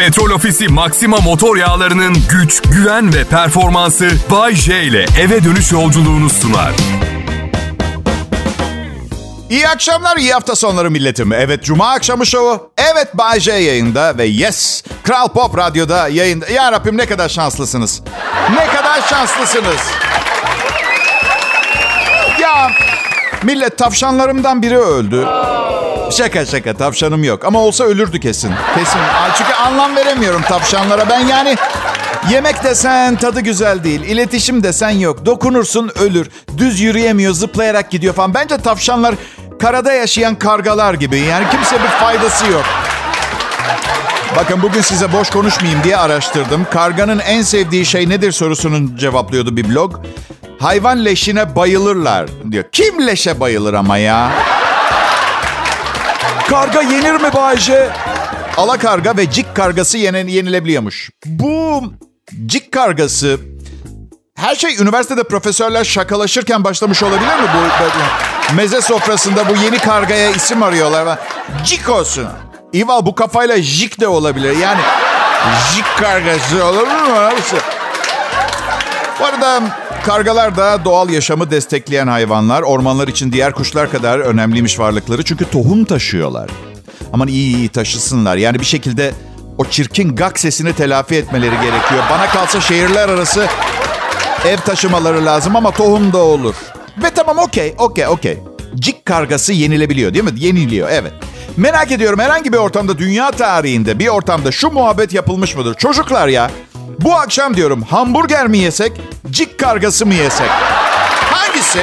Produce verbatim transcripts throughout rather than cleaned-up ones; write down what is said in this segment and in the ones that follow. Petrol Ofisi Maxima motor yağlarının güç, güven ve performansı Bay J ile eve dönüş yolculuğunu sunar. İyi akşamlar, iyi hafta sonları milletim. Evet, Cuma akşamı şovu. Evet, Bay J yayında ve yes, Kral Pop Radyo'da yayında. Ya Rabbim, ne kadar şanslısınız. Ne kadar şanslısınız. Ya millet, tavşanlarımdan biri öldü. Şaka şaka, tavşanım yok. Ama olsa ölürdü kesin. Kesin. Çünkü anlam veremiyorum tavşanlara. Ben yani yemek desen tadı güzel değil. İletişim desen yok. Dokunursun ölür. Düz yürüyemiyor, zıplayarak gidiyor falan. Bence tavşanlar karada yaşayan kargalar gibi. Yani kimse bir faydası yok. Bakın, bugün size boş konuşmayayım diye araştırdım. Karganın en sevdiği şey nedir sorusunun cevaplıyordu bir blog. Hayvan leşine bayılırlar diyor. Kim leşe bayılır ama ya? Karga yenir mi Bayce? Ala karga ve cik kargası yenen, yenilebiliyormuş. Bu cik kargası, her şey üniversitede profesörler şakalaşırken başlamış olabilir mi? Bu meze sofrasında bu yeni kargaya isim arıyorlar. Cik olsun. İval, bu kafayla jik de olabilir. Yani jik kargası olur mu? Nasıl? Bu arada kargalar da doğal yaşamı destekleyen hayvanlar. Ormanlar için diğer kuşlar kadar önemliymiş varlıkları. Çünkü tohum taşıyorlar. Aman iyi iyi taşısınlar. Yani bir şekilde o çirkin gak sesini telafi etmeleri gerekiyor. Bana kalsa şehirler arası ev taşımaları lazım ama tohum da olur. Ve tamam, okey, okey, okey. Cik kargası yenilebiliyor değil mi? Yeniliyor, evet. Merak ediyorum, herhangi bir ortamda, dünya tarihinde bir ortamda şu muhabbet yapılmış mıdır? Çocuklar ya, bu akşam diyorum hamburger mi yesek, cik kargası mı yesek? Hangisi?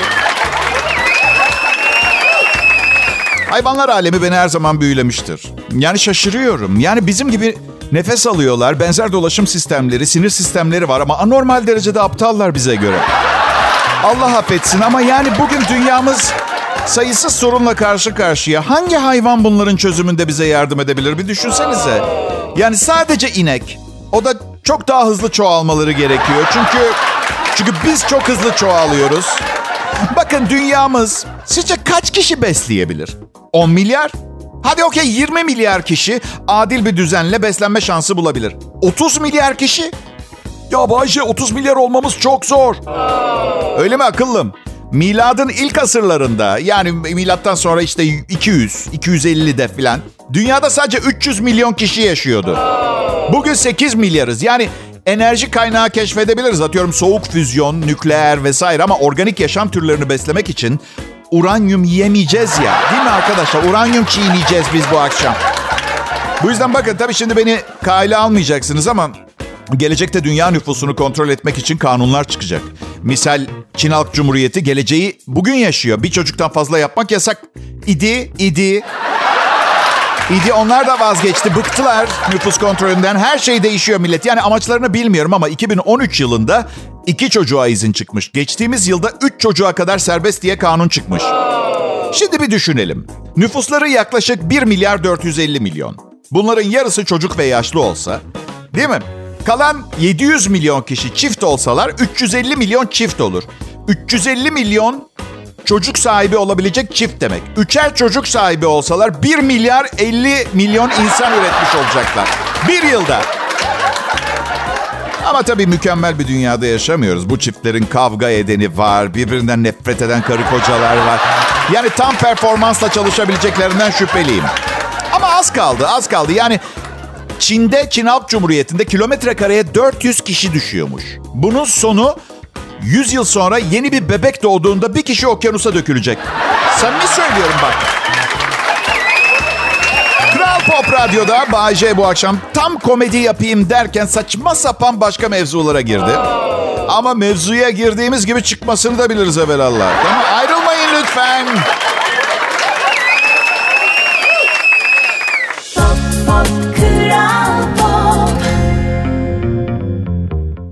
Hayvanlar alemi beni her zaman büyülemiştir. Yani şaşırıyorum. Yani bizim gibi nefes alıyorlar, benzer dolaşım sistemleri, sinir sistemleri var ama anormal derecede aptallar bize göre. Allah affetsin ama yani bugün dünyamız sayısız sorunla karşı karşıya. Hangi hayvan bunların çözümünde bize yardım edebilir? Bir düşünsenize. Yani sadece inek. O da çok daha hızlı çoğalmaları gerekiyor. Çünkü çünkü biz çok hızlı çoğalıyoruz. Bakın, dünyamız sizce kaç kişi besleyebilir? on milyar? Hadi okey, yirmi milyar kişi adil bir düzenle beslenme şansı bulabilir. otuz milyar kişi? Ya Bayce, otuz milyar olmamız çok zor. Öyle mi akıllım? Miladın ilk asırlarında, yani milattan sonra işte iki yüz, iki yüz elli de filan, dünyada sadece üç yüz milyon kişi yaşıyordu. Bugün sekiz milyarız. Yani enerji kaynağı keşfedebiliriz. Atıyorum soğuk füzyon, nükleer vesaire ama organik yaşam türlerini beslemek için uranyum yiyemeyeceğiz ya. Değil mi arkadaşlar? Uranyum çiğneyeceğiz biz bu akşam. Bu yüzden bakın, tabii şimdi beni kale almayacaksınız ama gelecekte dünya nüfusunu kontrol etmek için kanunlar çıkacak. Misal Çin Halk Cumhuriyeti geleceği bugün yaşıyor. Bir çocuktan fazla yapmak yasak. İdi, idi. İdi, onlar da vazgeçti. Bıktılar nüfus kontrolünden. Her şey değişiyor millet. Yani amaçlarını bilmiyorum ama iki bin on üç yılında iki çocuğa izin çıkmış. Geçtiğimiz yılda üç çocuğa kadar serbest diye kanun çıkmış. Şimdi bir düşünelim. Nüfusları yaklaşık bir milyar dört yüz elli milyon. Bunların yarısı çocuk ve yaşlı olsa, değil mi? Kalan yedi yüz milyon kişi çift olsalar üç yüz elli milyon çift olur. üç yüz elli milyon çocuk sahibi olabilecek çift demek. Üçer çocuk sahibi olsalar bir milyar elli milyon insan üretmiş olacaklar. Bir yılda. Ama tabii mükemmel bir dünyada yaşamıyoruz. Bu çiftlerin kavga edeni var, birbirinden nefret eden karı kocalar var. Yani tam performansla çalışabileceklerinden şüpheliyim. Ama az kaldı, az kaldı. Yani Çin'de, Çin Halk Cumhuriyeti'nde kilometre kareye dört yüz kişi düşüyormuş. Bunun sonu yüz yıl sonra yeni bir bebek doğduğunda bir kişi okyanusa dökülecek. Samimi söylüyorum bak. Kral Pop Radyo'da Bay J bu akşam tam komedi yapayım derken saçma sapan başka mevzulara girdi. Ama mevzuya girdiğimiz gibi çıkmasını da biliriz evvelallah. Tamam, ayrılmayın lütfen.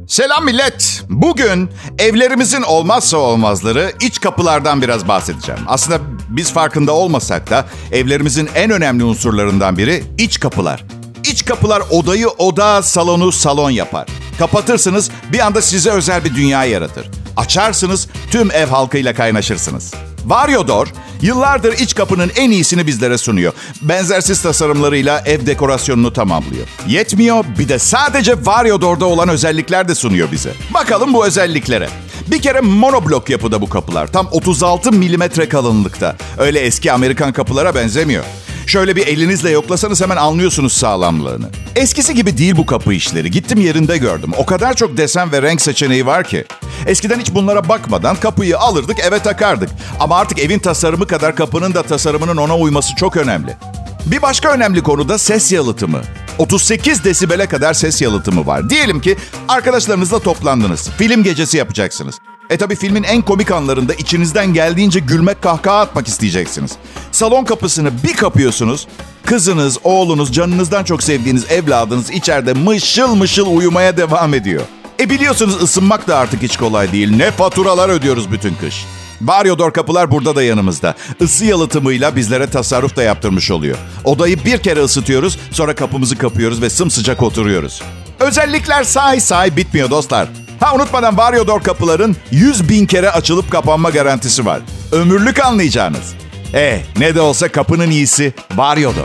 Selam millet. Bugün evlerimizin olmazsa olmazları, iç kapılardan biraz bahsedeceğim. Aslında biz farkında olmasak da evlerimizin en önemli unsurlarından biri iç kapılar. İç kapılar odayı oda, salonu salon yapar. Kapatırsınız, bir anda size özel bir dünya yaratır. Açarsınız, tüm ev halkıyla kaynaşırsınız. VarioDoor, Yıllardır iç kapının en iyisini bizlere sunuyor. Benzersiz tasarımlarıyla ev dekorasyonunu tamamlıyor. Yetmiyor, bir de sadece VarioDoor'da olan özellikler de sunuyor bize. Bakalım bu özelliklere. Bir kere monoblok yapıda bu kapılar. Tam otuz altı milimetre kalınlıkta. Öyle eski Amerikan kapılara benzemiyor. Şöyle bir elinizle yoklasanız hemen anlıyorsunuz sağlamlığını. Eskisi gibi değil bu kapı işleri. Gittim yerinde gördüm. O kadar çok desen ve renk seçeneği var ki. Eskiden hiç bunlara bakmadan kapıyı alırdık, eve takardık. Ama artık evin tasarımı kadar kapının da tasarımının ona uyması çok önemli. Bir başka önemli konu da ses yalıtımı. otuz sekiz desibele kadar ses yalıtımı var. Diyelim ki arkadaşlarınızla toplandınız. Film gecesi yapacaksınız. E tabii filmin en komik anlarında içinizden geldiğince gülmek, kahkaha atmak isteyeceksiniz. Salon kapısını bir kapıyorsunuz. Kızınız, oğlunuz, canınızdan çok sevdiğiniz evladınız içeride mışıl mışıl uyumaya devam ediyor. E biliyorsunuz ısınmak da artık hiç kolay değil. Ne faturalar ödüyoruz bütün kış. VarioDoor kapılar burada da yanımızda. Isı yalıtımıyla bizlere tasarruf da yaptırmış oluyor. Odayı bir kere ısıtıyoruz, sonra kapımızı kapıyoruz ve sımsıcak oturuyoruz. Özellikler say say bitmiyor dostlar. Ha unutmadan VarioDoor kapıların yüz bin kere açılıp kapanma garantisi var. Ömürlük anlayacağınız. Eh ne de olsa kapının iyisi VarioDoor.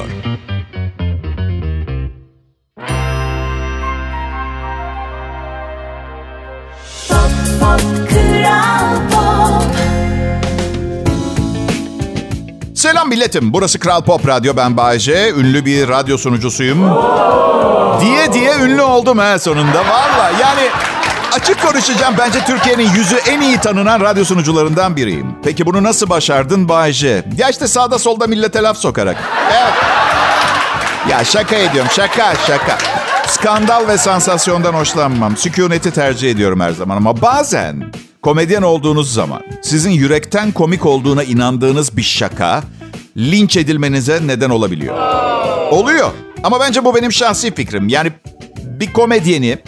Pop, pop, Kral Pop. Selam milletim. Burası Kral Pop Radyo. Ben Bayece. Ünlü bir radyo sunucusuyum. Diye diye ünlü oldum ha sonunda. Valla yani... Açık konuşacağım. Bence Türkiye'nin yüzü en iyi tanınan radyo sunucularından biriyim. Peki bunu nasıl başardın Bayece? Ya işte sağda solda millete laf sokarak. Evet. Ya şaka ediyorum. Şaka şaka. Skandal ve sansasyondan hoşlanmam. Sükuneti tercih ediyorum her zaman. Ama bazen komedyen olduğunuz zaman sizin yürekten komik olduğuna inandığınız bir şaka linç edilmenize neden olabiliyor. Oluyor. Ama bence bu benim şahsi fikrim. Yani bir komedyeni...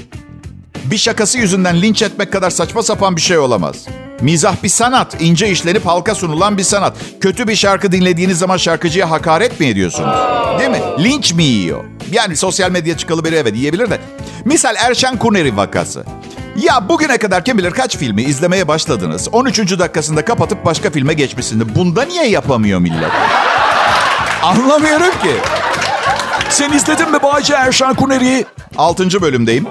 Bir şakası yüzünden linç etmek kadar saçma sapan bir şey olamaz. Mizah bir sanat. İnce işlenip halka sunulan bir sanat. Kötü bir şarkı dinlediğiniz zaman şarkıcıya hakaret mi ediyorsunuz? Değil mi? Linç mi yiyor? Yani sosyal medya çıkalı biri evet yiyebilir de. Misal Erşen Kuneri vakası. Ya bugüne kadar kim bilir kaç filmi izlemeye başladınız. on üçüncü dakikasında kapatıp başka filme geçmişsiniz. Bunda niye yapamıyor millet? Anlamıyorum ki. Sen izledin mi Bayce Erşen Kuneri'yi? altıncı bölümdeyim.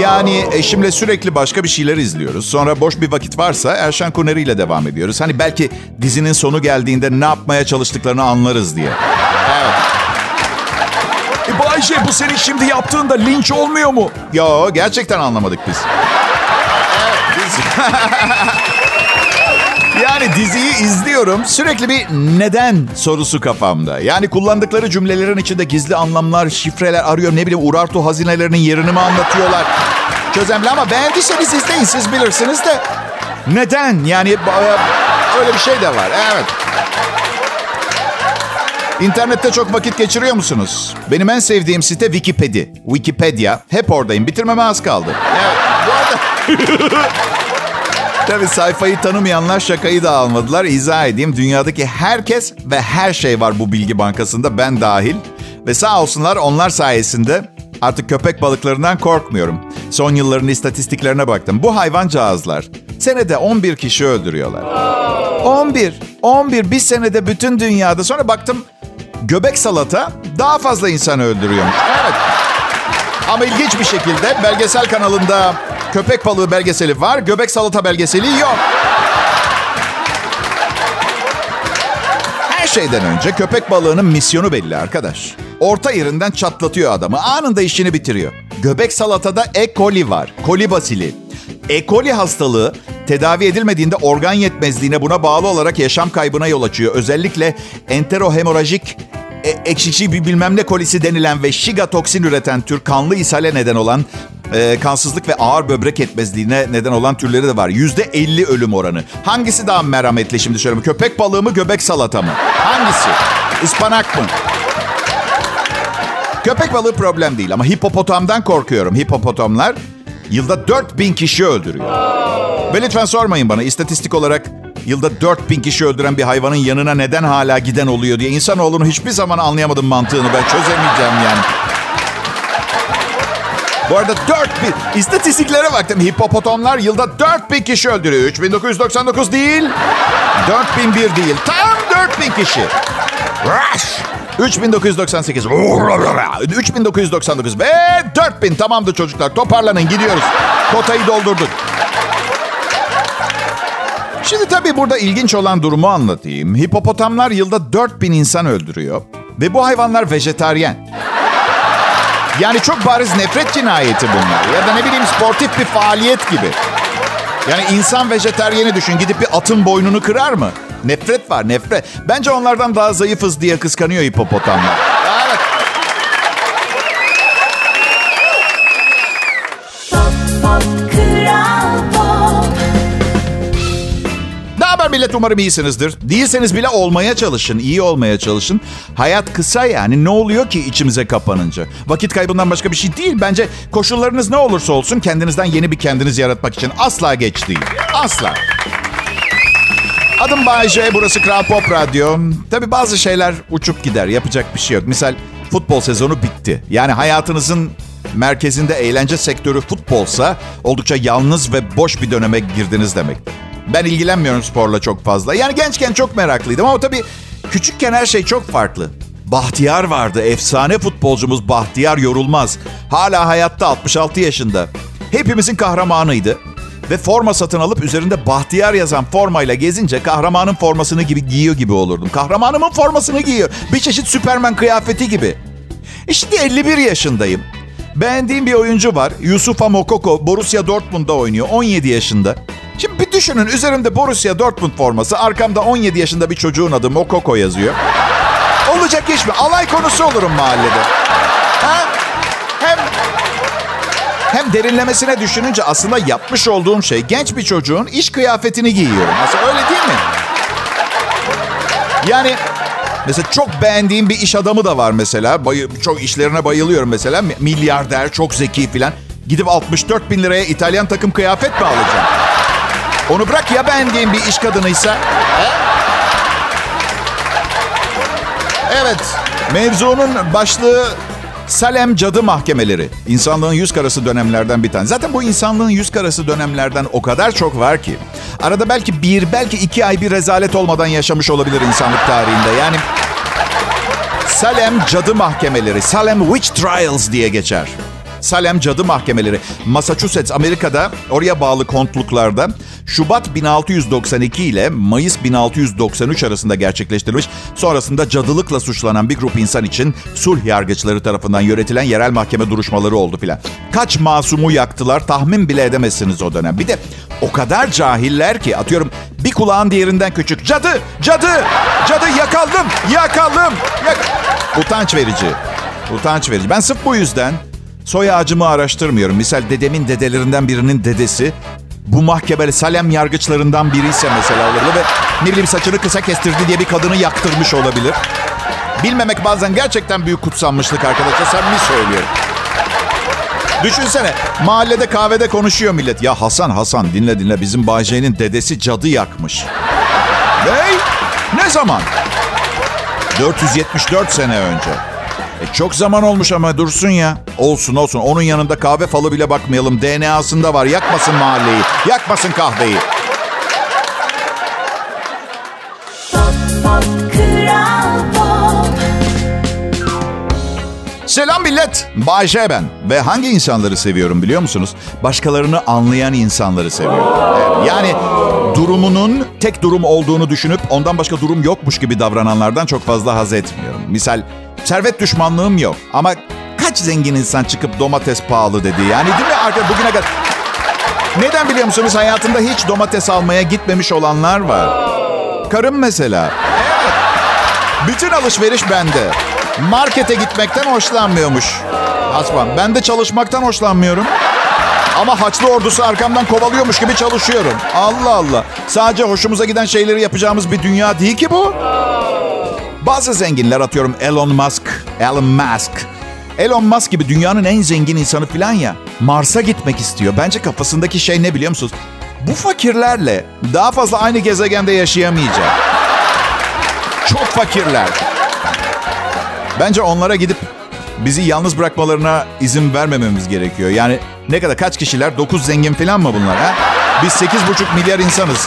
Yani eşimle sürekli başka bir şeyler izliyoruz. Sonra boş bir vakit varsa Erşen Kuneri ile devam ediyoruz. Hani belki dizinin sonu geldiğinde ne yapmaya çalıştıklarını anlarız diye. Evet. E Bayce bu senin şimdi yaptığında linç olmuyor mu? Yo gerçekten anlamadık biz. Evet, biz... Yani diziyi izliyorum. Sürekli bir neden sorusu kafamda. Yani kullandıkları cümlelerin içinde gizli anlamlar, şifreler arıyorum. Ne bileyim Urartu hazinelerinin yerini mi anlatıyorlar? Çözemli ama beğendiyseniz izleyin. Siz bilirsiniz de neden? Yani öyle bir şey de var. Evet. İnternette çok vakit geçiriyor musunuz? Benim en sevdiğim site Wikipedia. Wikipedia. Hep oradayım. Bitirmeme az kaldı. Evet. Bu arada... Tabii sayfayı tanımayanlar şakayı da almadılar. İzah edeyim. Dünyadaki herkes ve her şey var bu bilgi bankasında ben dahil. Ve sağ olsunlar onlar sayesinde artık köpek balıklarından korkmuyorum. Son yılların istatistiklerine baktım. Bu hayvancağızlar senede on bir kişi öldürüyorlar. on bir. on bir. Bir senede bütün dünyada. Sonra baktım göbek salata daha fazla insan öldürüyormuş. Evet. Ama ilginç bir şekilde belgesel kanalında... Köpek balığı belgeseli var, göbek salata belgeseli yok. Her şeyden önce köpek balığının misyonu belli arkadaş. Orta yerinden çatlatıyor adamı, anında işini bitiriyor. Göbek salatada E. coli var, koli basili. E. coli hastalığı tedavi edilmediğinde organ yetmezliğine buna bağlı olarak yaşam kaybına yol açıyor. Özellikle enterohemorajik e, ekşici bilmem ne kolisi denilen ve şigatoksin üreten tür kanlı ishale neden olan... E, kansızlık ve ağır böbrek yetmezliğine neden olan türleri de var. yüzde elli ölüm oranı. Hangisi daha merhametli şimdi söyleyeyim. Köpek balığı mı, göbek salata mı? Hangisi? Ispanak mı? Köpek balığı problem değil ama hipopotamdan korkuyorum. Hipopotamlar yılda dört bin kişi öldürüyor. Ve lütfen sormayın bana istatistik olarak yılda dört bin kişi öldüren bir hayvanın yanına neden hala giden oluyor diye. İnsanoğlunu hiçbir zaman anlayamadım mantığını ben çözemeyeceğim yani. Bu arada dört bin... İstatistiklere baktım. Hipopotamlar yılda dört bin kişi öldürüyor. üç bin dokuz yüz doksan dokuz değil. dört bin bir değil, tam dört bin kişi. üç bin dokuz yüz doksan sekiz, üç bin dokuz yüz doksan dokuz ve dört bin. Tamamdır çocuklar, toparlanın, gidiyoruz. Kotayı doldurduk. Şimdi tabii burada ilginç olan durumu anlatayım. Hipopotamlar yılda dört bin insan öldürüyor ve bu hayvanlar vejetaryen. Yani çok bariz nefret cinayeti bunlar. Ya da ne bileyim, sportif bir faaliyet gibi. Yani insan vejetaryeni düşün. Gidip bir atın boynunu kırar mı? Nefret var, nefret. Bence onlardan daha zayıfız diye kıskanıyor hipopotamlar. Evet. Pop, pop, Kral Pop. Ne haber millet? Umarım iyisinizdir. Değilseniz bile olmaya çalışın, iyi olmaya çalışın. Hayat kısa yani. Ne oluyor ki içimize kapanınca? Vakit kaybından başka bir şey değil. Bence koşullarınız ne olursa olsun kendinizden yeni bir kendiniz yaratmak için asla geç değil. Asla. Adım Bayce, burası Kral Pop Radyo. Tabii bazı şeyler uçup gider, yapacak bir şey yok. Misal futbol sezonu bitti. Yani hayatınızın merkezinde eğlence sektörü futbolsa oldukça yalnız ve boş bir döneme girdiniz demek. Ben ilgilenmiyorum sporla çok fazla. Yani gençken çok meraklıydım ama tabii küçükken her şey çok farklı. Bahtiyar vardı, efsane futbolcumuz Bahtiyar Yorulmaz. Hala hayatta, altmış altı yaşında. Hepimizin kahramanıydı. Ve forma satın alıp üzerinde Bahtiyar yazan formayla gezince kahramanın formasını gibi giyiyor gibi olurdum. Kahramanımın formasını giyiyor. Bir çeşit Superman kıyafeti gibi. İşte elli bir yaşındayım. Beğendiğim bir oyuncu var. Yusufa Mokoko, Borussia Dortmund'da oynuyor. on yedi yaşında. Şimdi bir düşünün, üzerimde Borussia Dortmund forması. Arkamda on yedi yaşında bir çocuğun adı Mokoko yazıyor. Olacak iş mi? Alay konusu olurum mahallede. Ha? Hem... Hem derinlemesine düşününce aslında yapmış olduğum şey genç bir çocuğun iş kıyafetini giyiyorum. Aslında öyle değil mi? Yani mesela çok beğendiğim bir iş adamı da var mesela. Bay- çok işlerine bayılıyorum mesela. Milyarder, çok zeki filan. Gidip altmış dört bin liraya İtalyan takım kıyafet mi alacağım? Onu bırak, ya beğendiğim bir iş kadınıysa? He? Evet, mevzunun başlığı... Salem Cadı Mahkemeleri. İnsanlığın yüz karası dönemlerden bir tanesi. Zaten bu insanlığın yüz karası dönemlerden o kadar çok var ki. Arada belki bir, belki iki ay bir rezalet olmadan yaşamış olabilir insanlık tarihinde. Yani Salem Cadı Mahkemeleri, Salem Witch Trials diye geçer. Salem Cadı Mahkemeleri. Massachusetts, Amerika'da, oraya bağlı kontluklarda Şubat bin altı yüz doksan iki ile Mayıs bin altı yüz doksan üç arasında gerçekleştirilmiş, sonrasında cadılıkla suçlanan bir grup insan için sulh yargıçları tarafından yönetilen yerel mahkeme duruşmaları oldu filan. Kaç masumu yaktılar tahmin bile edemezsiniz o dönem. Bir de o kadar cahiller ki, atıyorum bir kulağın diğerinden küçük. Cadı, cadı, cadı yakaldım, yakaldım. Yak- Utanç verici, utanç verici. Ben sırf bu yüzden... Soy ağacımı araştırmıyorum. Misal dedemin dedelerinden birinin dedesi bu mahkemeli Salem yargıçlarından biriyse mesela olurdu ve ne bileyim saçını kısa kestirdi diye bir kadını yaktırmış olabilir. Bilmemek bazen gerçekten büyük kutsanmışlık arkadaşlar. Samimi söylüyorum. Düşünsene, mahallede kahvede konuşuyor millet. Ya Hasan Hasan dinle dinle, bizim Bayce'nin dedesi cadı yakmış. Ney? Ne zaman? dört yüz yetmiş dört sene önce. E çok zaman olmuş ama dursun ya. Olsun olsun. Onun yanında kahve falı bile bakmayalım. D N A'sında var. Yakmasın mahalleyi. Yakmasın kahveyi. Pop, pop, Kral Pop. Selam millet. Bay J ben. Ve hangi insanları seviyorum biliyor musunuz? Başkalarını anlayan insanları seviyorum. Evet, yani durumunun tek durum olduğunu düşünüp ondan başka durum yokmuş gibi davrananlardan çok fazla haz etmiyorum. Misal... Servet düşmanlığım yok ama kaç zengin insan çıkıp domates pahalı dedi. Yani değil mi arkadaş, bugüne kadar? Neden biliyor musunuz? Hayatında hiç domates almaya gitmemiş olanlar var. Karım mesela. Evet. Bütün alışveriş bende. Markete gitmekten hoşlanmıyormuş. Aslan, ben de çalışmaktan hoşlanmıyorum. Ama Haçlı ordusu arkamdan kovalıyormuş gibi çalışıyorum. Allah Allah. Sadece hoşumuza giden şeyleri yapacağımız bir dünya değil ki bu. Bazı zenginler, atıyorum Elon Musk, Elon Musk. Elon Musk gibi dünyanın en zengin insanı falan ya. Mars'a gitmek istiyor. Bence kafasındaki şey ne biliyor musunuz? Bu fakirlerle daha fazla aynı gezegende yaşayamayacağım. Çok fakirler. Bence onlara gidip bizi yalnız bırakmalarına izin vermememiz gerekiyor. Yani ne kadar, kaç kişiler? dokuz zengin falan mı bunlar ha? Biz sekiz buçuk milyar insanız.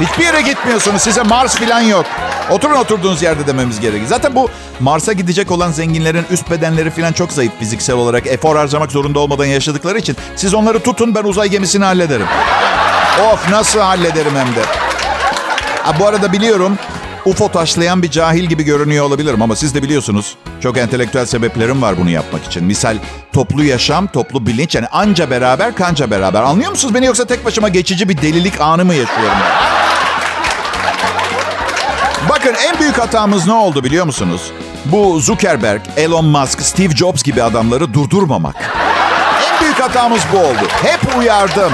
Hiçbir yere gitmiyorsunuz. Size Mars falan yok. Oturun oturduğunuz yerde dememiz gerekir. Zaten bu Mars'a gidecek olan zenginlerin üst bedenleri falan çok zayıf fiziksel olarak. Efor harcamak zorunda olmadan yaşadıkları için. Siz onları tutun, ben uzay gemisini hallederim. Of, nasıl hallederim hem de. Ha, bu arada biliyorum U F O taşlayan bir cahil gibi görünüyor olabilirim ama siz de biliyorsunuz çok entelektüel sebeplerim var bunu yapmak için. Misal toplu yaşam, toplu bilinç, yani anca beraber kanca beraber. Anlıyor musunuz beni, yoksa tek başıma geçici bir delilik anı mı yaşıyorum ben? Bakın en büyük hatamız ne oldu biliyor musunuz? Bu Zuckerberg, Elon Musk, Steve Jobs gibi adamları durdurmamak. En büyük hatamız bu oldu. Hep uyardım.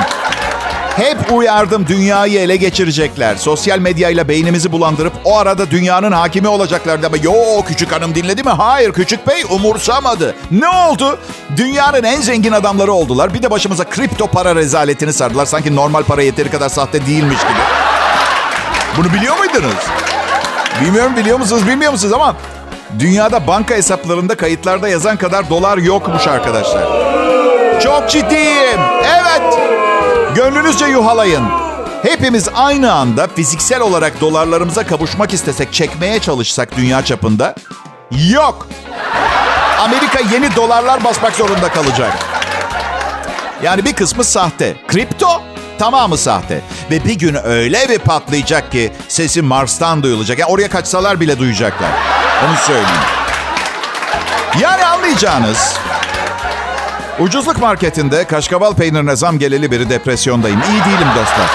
Hep uyardım, dünyayı ele geçirecekler. Sosyal medyayla beynimizi bulandırıp o arada dünyanın hakimi olacaklardı. Ama yo, küçük hanım dinledi mi? Hayır, küçük bey umursamadı. Ne oldu? Dünyanın en zengin adamları oldular. Bir de başımıza kripto para rezaletini sardılar. Sanki normal para yeteri kadar sahte değilmiş gibi. Bunu biliyor muydunuz? Bilmiyorum, biliyor musunuz, bilmiyor musunuz ama dünyada banka hesaplarında kayıtlarda yazan kadar dolar yokmuş arkadaşlar. Çok ciddiyim. Evet. Gönlünüzce yuhalayın. Hepimiz aynı anda fiziksel olarak dolarlarımıza kavuşmak istesek, çekmeye çalışsak dünya çapında, yok. Amerika yeni dolarlar basmak zorunda kalacak. Yani bir kısmı sahte. Kripto tamamı sahte. Ve bir gün öyle bir patlayacak ki sesi Mars'tan duyulacak. Yani oraya kaçsalar bile duyacaklar. Onu söyleyeyim. Yani anlayacağınız... Ucuzluk marketinde kaşkaval peynirine zam geleli biri depresyondayım. İyi değilim dostlar.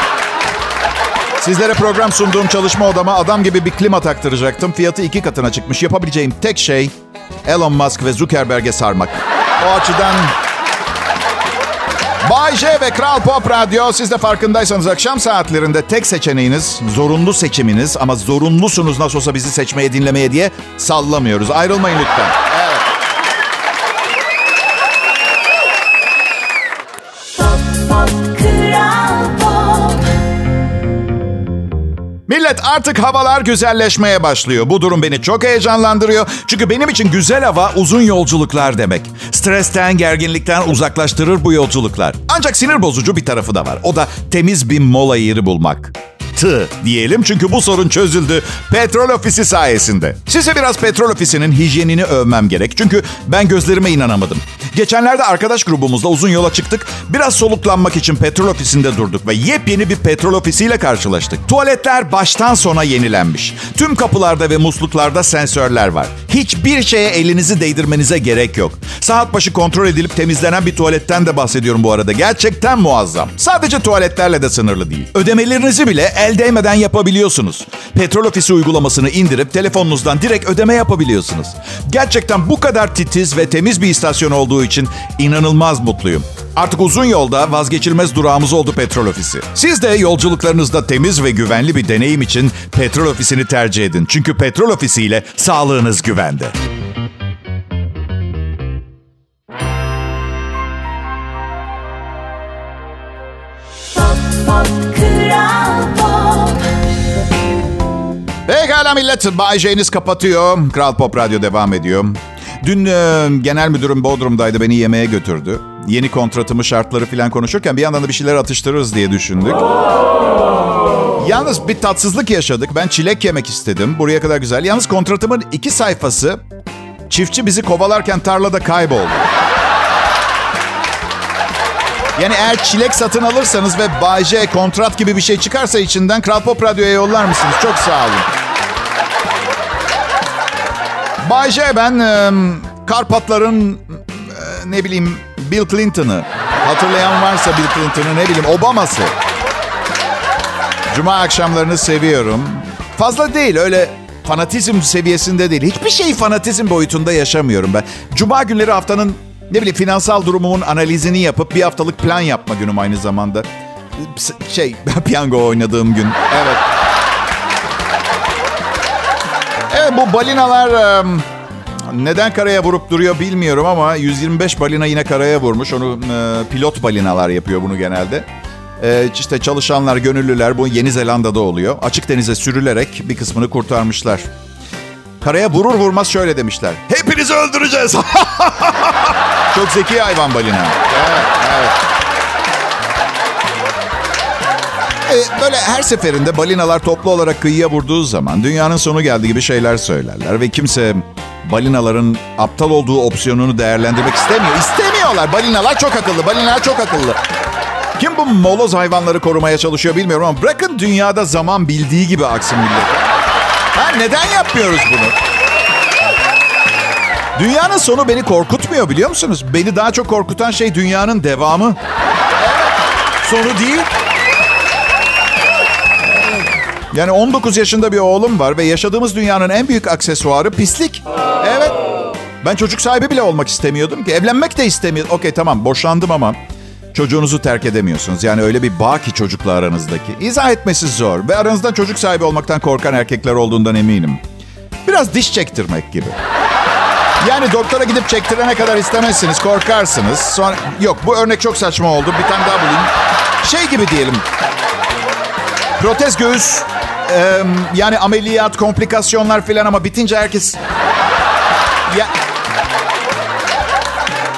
Sizlere program sunduğum çalışma odama adam gibi bir klima taktıracaktım. Fiyatı iki katına çıkmış. Yapabileceğim tek şey Elon Musk ve Zuckerberg'e sarmak. O açıdan... Bay J ve Kral Pop Radyo. Siz de farkındaysanız akşam saatlerinde tek seçeneğiniz, zorunlu seçiminiz. Ama zorunlusunuz nasıl olsa bizi seçmeye, dinlemeye diye sallamıyoruz. Ayrılmayın lütfen. Evet. Millet, artık havalar güzelleşmeye başlıyor. Bu durum beni çok heyecanlandırıyor. Çünkü benim için güzel hava uzun yolculuklar demek. Stresten, gerginlikten uzaklaştırır bu yolculuklar. Ancak sinir bozucu bir tarafı da var. O da temiz bir mola yeri bulmak. Tı diyelim çünkü bu sorun çözüldü Petrol Ofisi sayesinde. Size biraz Petrol Ofisi'nin hijyenini övmem gerek. Çünkü ben gözlerime inanamadım. Geçenlerde arkadaş grubumuzla uzun yola çıktık. Biraz soluklanmak için Petrol Ofisi'nde durduk ve yepyeni bir Petrol Ofisi'yle karşılaştık. Tuvaletler baştan sona yenilenmiş. Tüm kapılarda ve musluklarda sensörler var. Hiçbir şeye elinizi değdirmenize gerek yok. Saat başı kontrol edilip temizlenen bir tuvaletten de bahsediyorum bu arada. Gerçekten muazzam. Sadece tuvaletlerle de sınırlı değil. Ödemelerinizi bile el değmeden yapabiliyorsunuz. Petrol Ofisi uygulamasını indirip telefonunuzdan direkt ödeme yapabiliyorsunuz. Gerçekten bu kadar titiz ve temiz bir istasyon olduğu için inanılmaz mutluyum. Artık uzun yolda vazgeçilmez durağımız oldu Petrol Ofisi. Siz de yolculuklarınızda temiz ve güvenli bir deneyim için Petrol Ofisi'ni tercih edin. Çünkü Petrol Ofisi ile sağlığınız güvende. Pekala millet, Bay J'niz kapatıyor. Kral Pop Radyo devam ediyor. Dün e, genel müdürüm Bodrum'daydı, beni yemeğe götürdü. Yeni kontratımı, şartları falan konuşurken bir yandan da bir şeyler atıştırırız diye düşündük. Yalnız bir tatsızlık yaşadık. Ben çilek yemek istedim. Buraya kadar güzel. Yalnız kontratımın iki sayfası çiftçi bizi kovalarken tarlada kayboldu. Yani eğer çilek satın alırsanız ve Bay J kontrat gibi bir şey çıkarsa içinden Kral Pop Radyo'ya yollar mısınız? Çok sağ olun. Bay J, ben e, Karpatların e, ne bileyim Bill Clinton'ı, hatırlayan varsa Bill Clinton'ı, ne bileyim Obama'sı. Cuma akşamlarını seviyorum. Fazla değil, öyle fanatizm seviyesinde değil. Hiçbir şey fanatizm boyutunda yaşamıyorum ben. Cuma günleri haftanın ne bileyim finansal durumumun analizini yapıp bir haftalık plan yapma günüm aynı zamanda. Şey, piyango oynadığım gün. Evet. Evet, bu balinalar neden karaya vurup duruyor bilmiyorum ama yüz yirmi beş balina yine karaya vurmuş. Onu pilot balinalar yapıyor bunu genelde. İşte çalışanlar, gönüllüler, bu Yeni Zelanda'da oluyor. Açık denize sürülerek bir kısmını kurtarmışlar. Karaya vurur vurmaz şöyle demişler: hepinizi öldüreceğiz. Çok zeki hayvan balina. Evet, evet. E, böyle her seferinde balinalar toplu olarak kıyıya vurduğu zaman dünyanın sonu geldi gibi şeyler söylerler. Ve kimse balinaların aptal olduğu opsiyonunu değerlendirmek istemiyor. İstemiyorlar. Balinalar çok akıllı. Balinalar çok akıllı. Kim bu moloz hayvanları korumaya çalışıyor bilmiyorum ama bırakın dünyada zaman bildiği gibi aksın millet. Ha, neden yapmıyoruz bunu? Dünyanın sonu beni korkutmuyor biliyor musunuz? Beni daha çok korkutan şey dünyanın devamı. Sonu değil. Yani on dokuz yaşında bir oğlum var ve yaşadığımız dünyanın en büyük aksesuarı pislik. Evet. Ben çocuk sahibi bile olmak istemiyordum ki. Evlenmek de istemiyordum. Okey tamam boşandım ama çocuğunuzu terk edemiyorsunuz. Yani öyle bir bağ ki çocukla aranızdaki. İzah etmesi zor ve aranızdan çocuk sahibi olmaktan korkan erkekler olduğundan eminim. Biraz diş çektirmek gibi. Yani doktora gidip çektirene kadar istemezsiniz, korkarsınız. Sonra, yok bu örnek çok saçma oldu. Bir tane daha bulayım. Şey gibi diyelim. Protez göğüs, e, yani ameliyat, komplikasyonlar filan ama bitince herkes... Ya,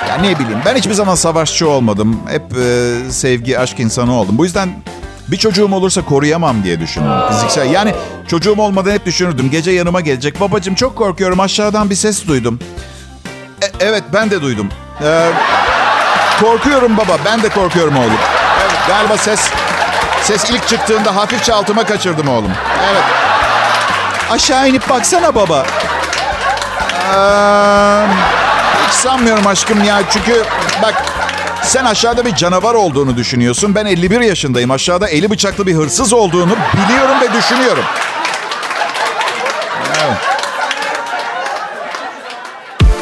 ya ne bileyim, ben hiçbir zaman savaşçı olmadım. Hep e, sevgi, aşk insanı oldum. Bu yüzden bir çocuğum olursa koruyamam diye düşünüyorum fiziksel. Yani çocuğum olmadan hep düşünürdüm. Gece yanıma gelecek. Babacığım çok korkuyorum, aşağıdan bir ses duydum. E, evet ben de duydum. E, korkuyorum baba, ben de korkuyorum oğlum. Evet, galiba ses... Ses ilk çıktığında hafifçe altıma kaçırdım oğlum. Evet. Aşağı inip baksana baba. Ee, hiç sanmıyorum aşkım ya. Çünkü bak sen aşağıda bir canavar olduğunu düşünüyorsun. Ben elli bir yaşındayım. Aşağıda eli bıçaklı bir hırsız olduğunu biliyorum ve düşünüyorum. Evet.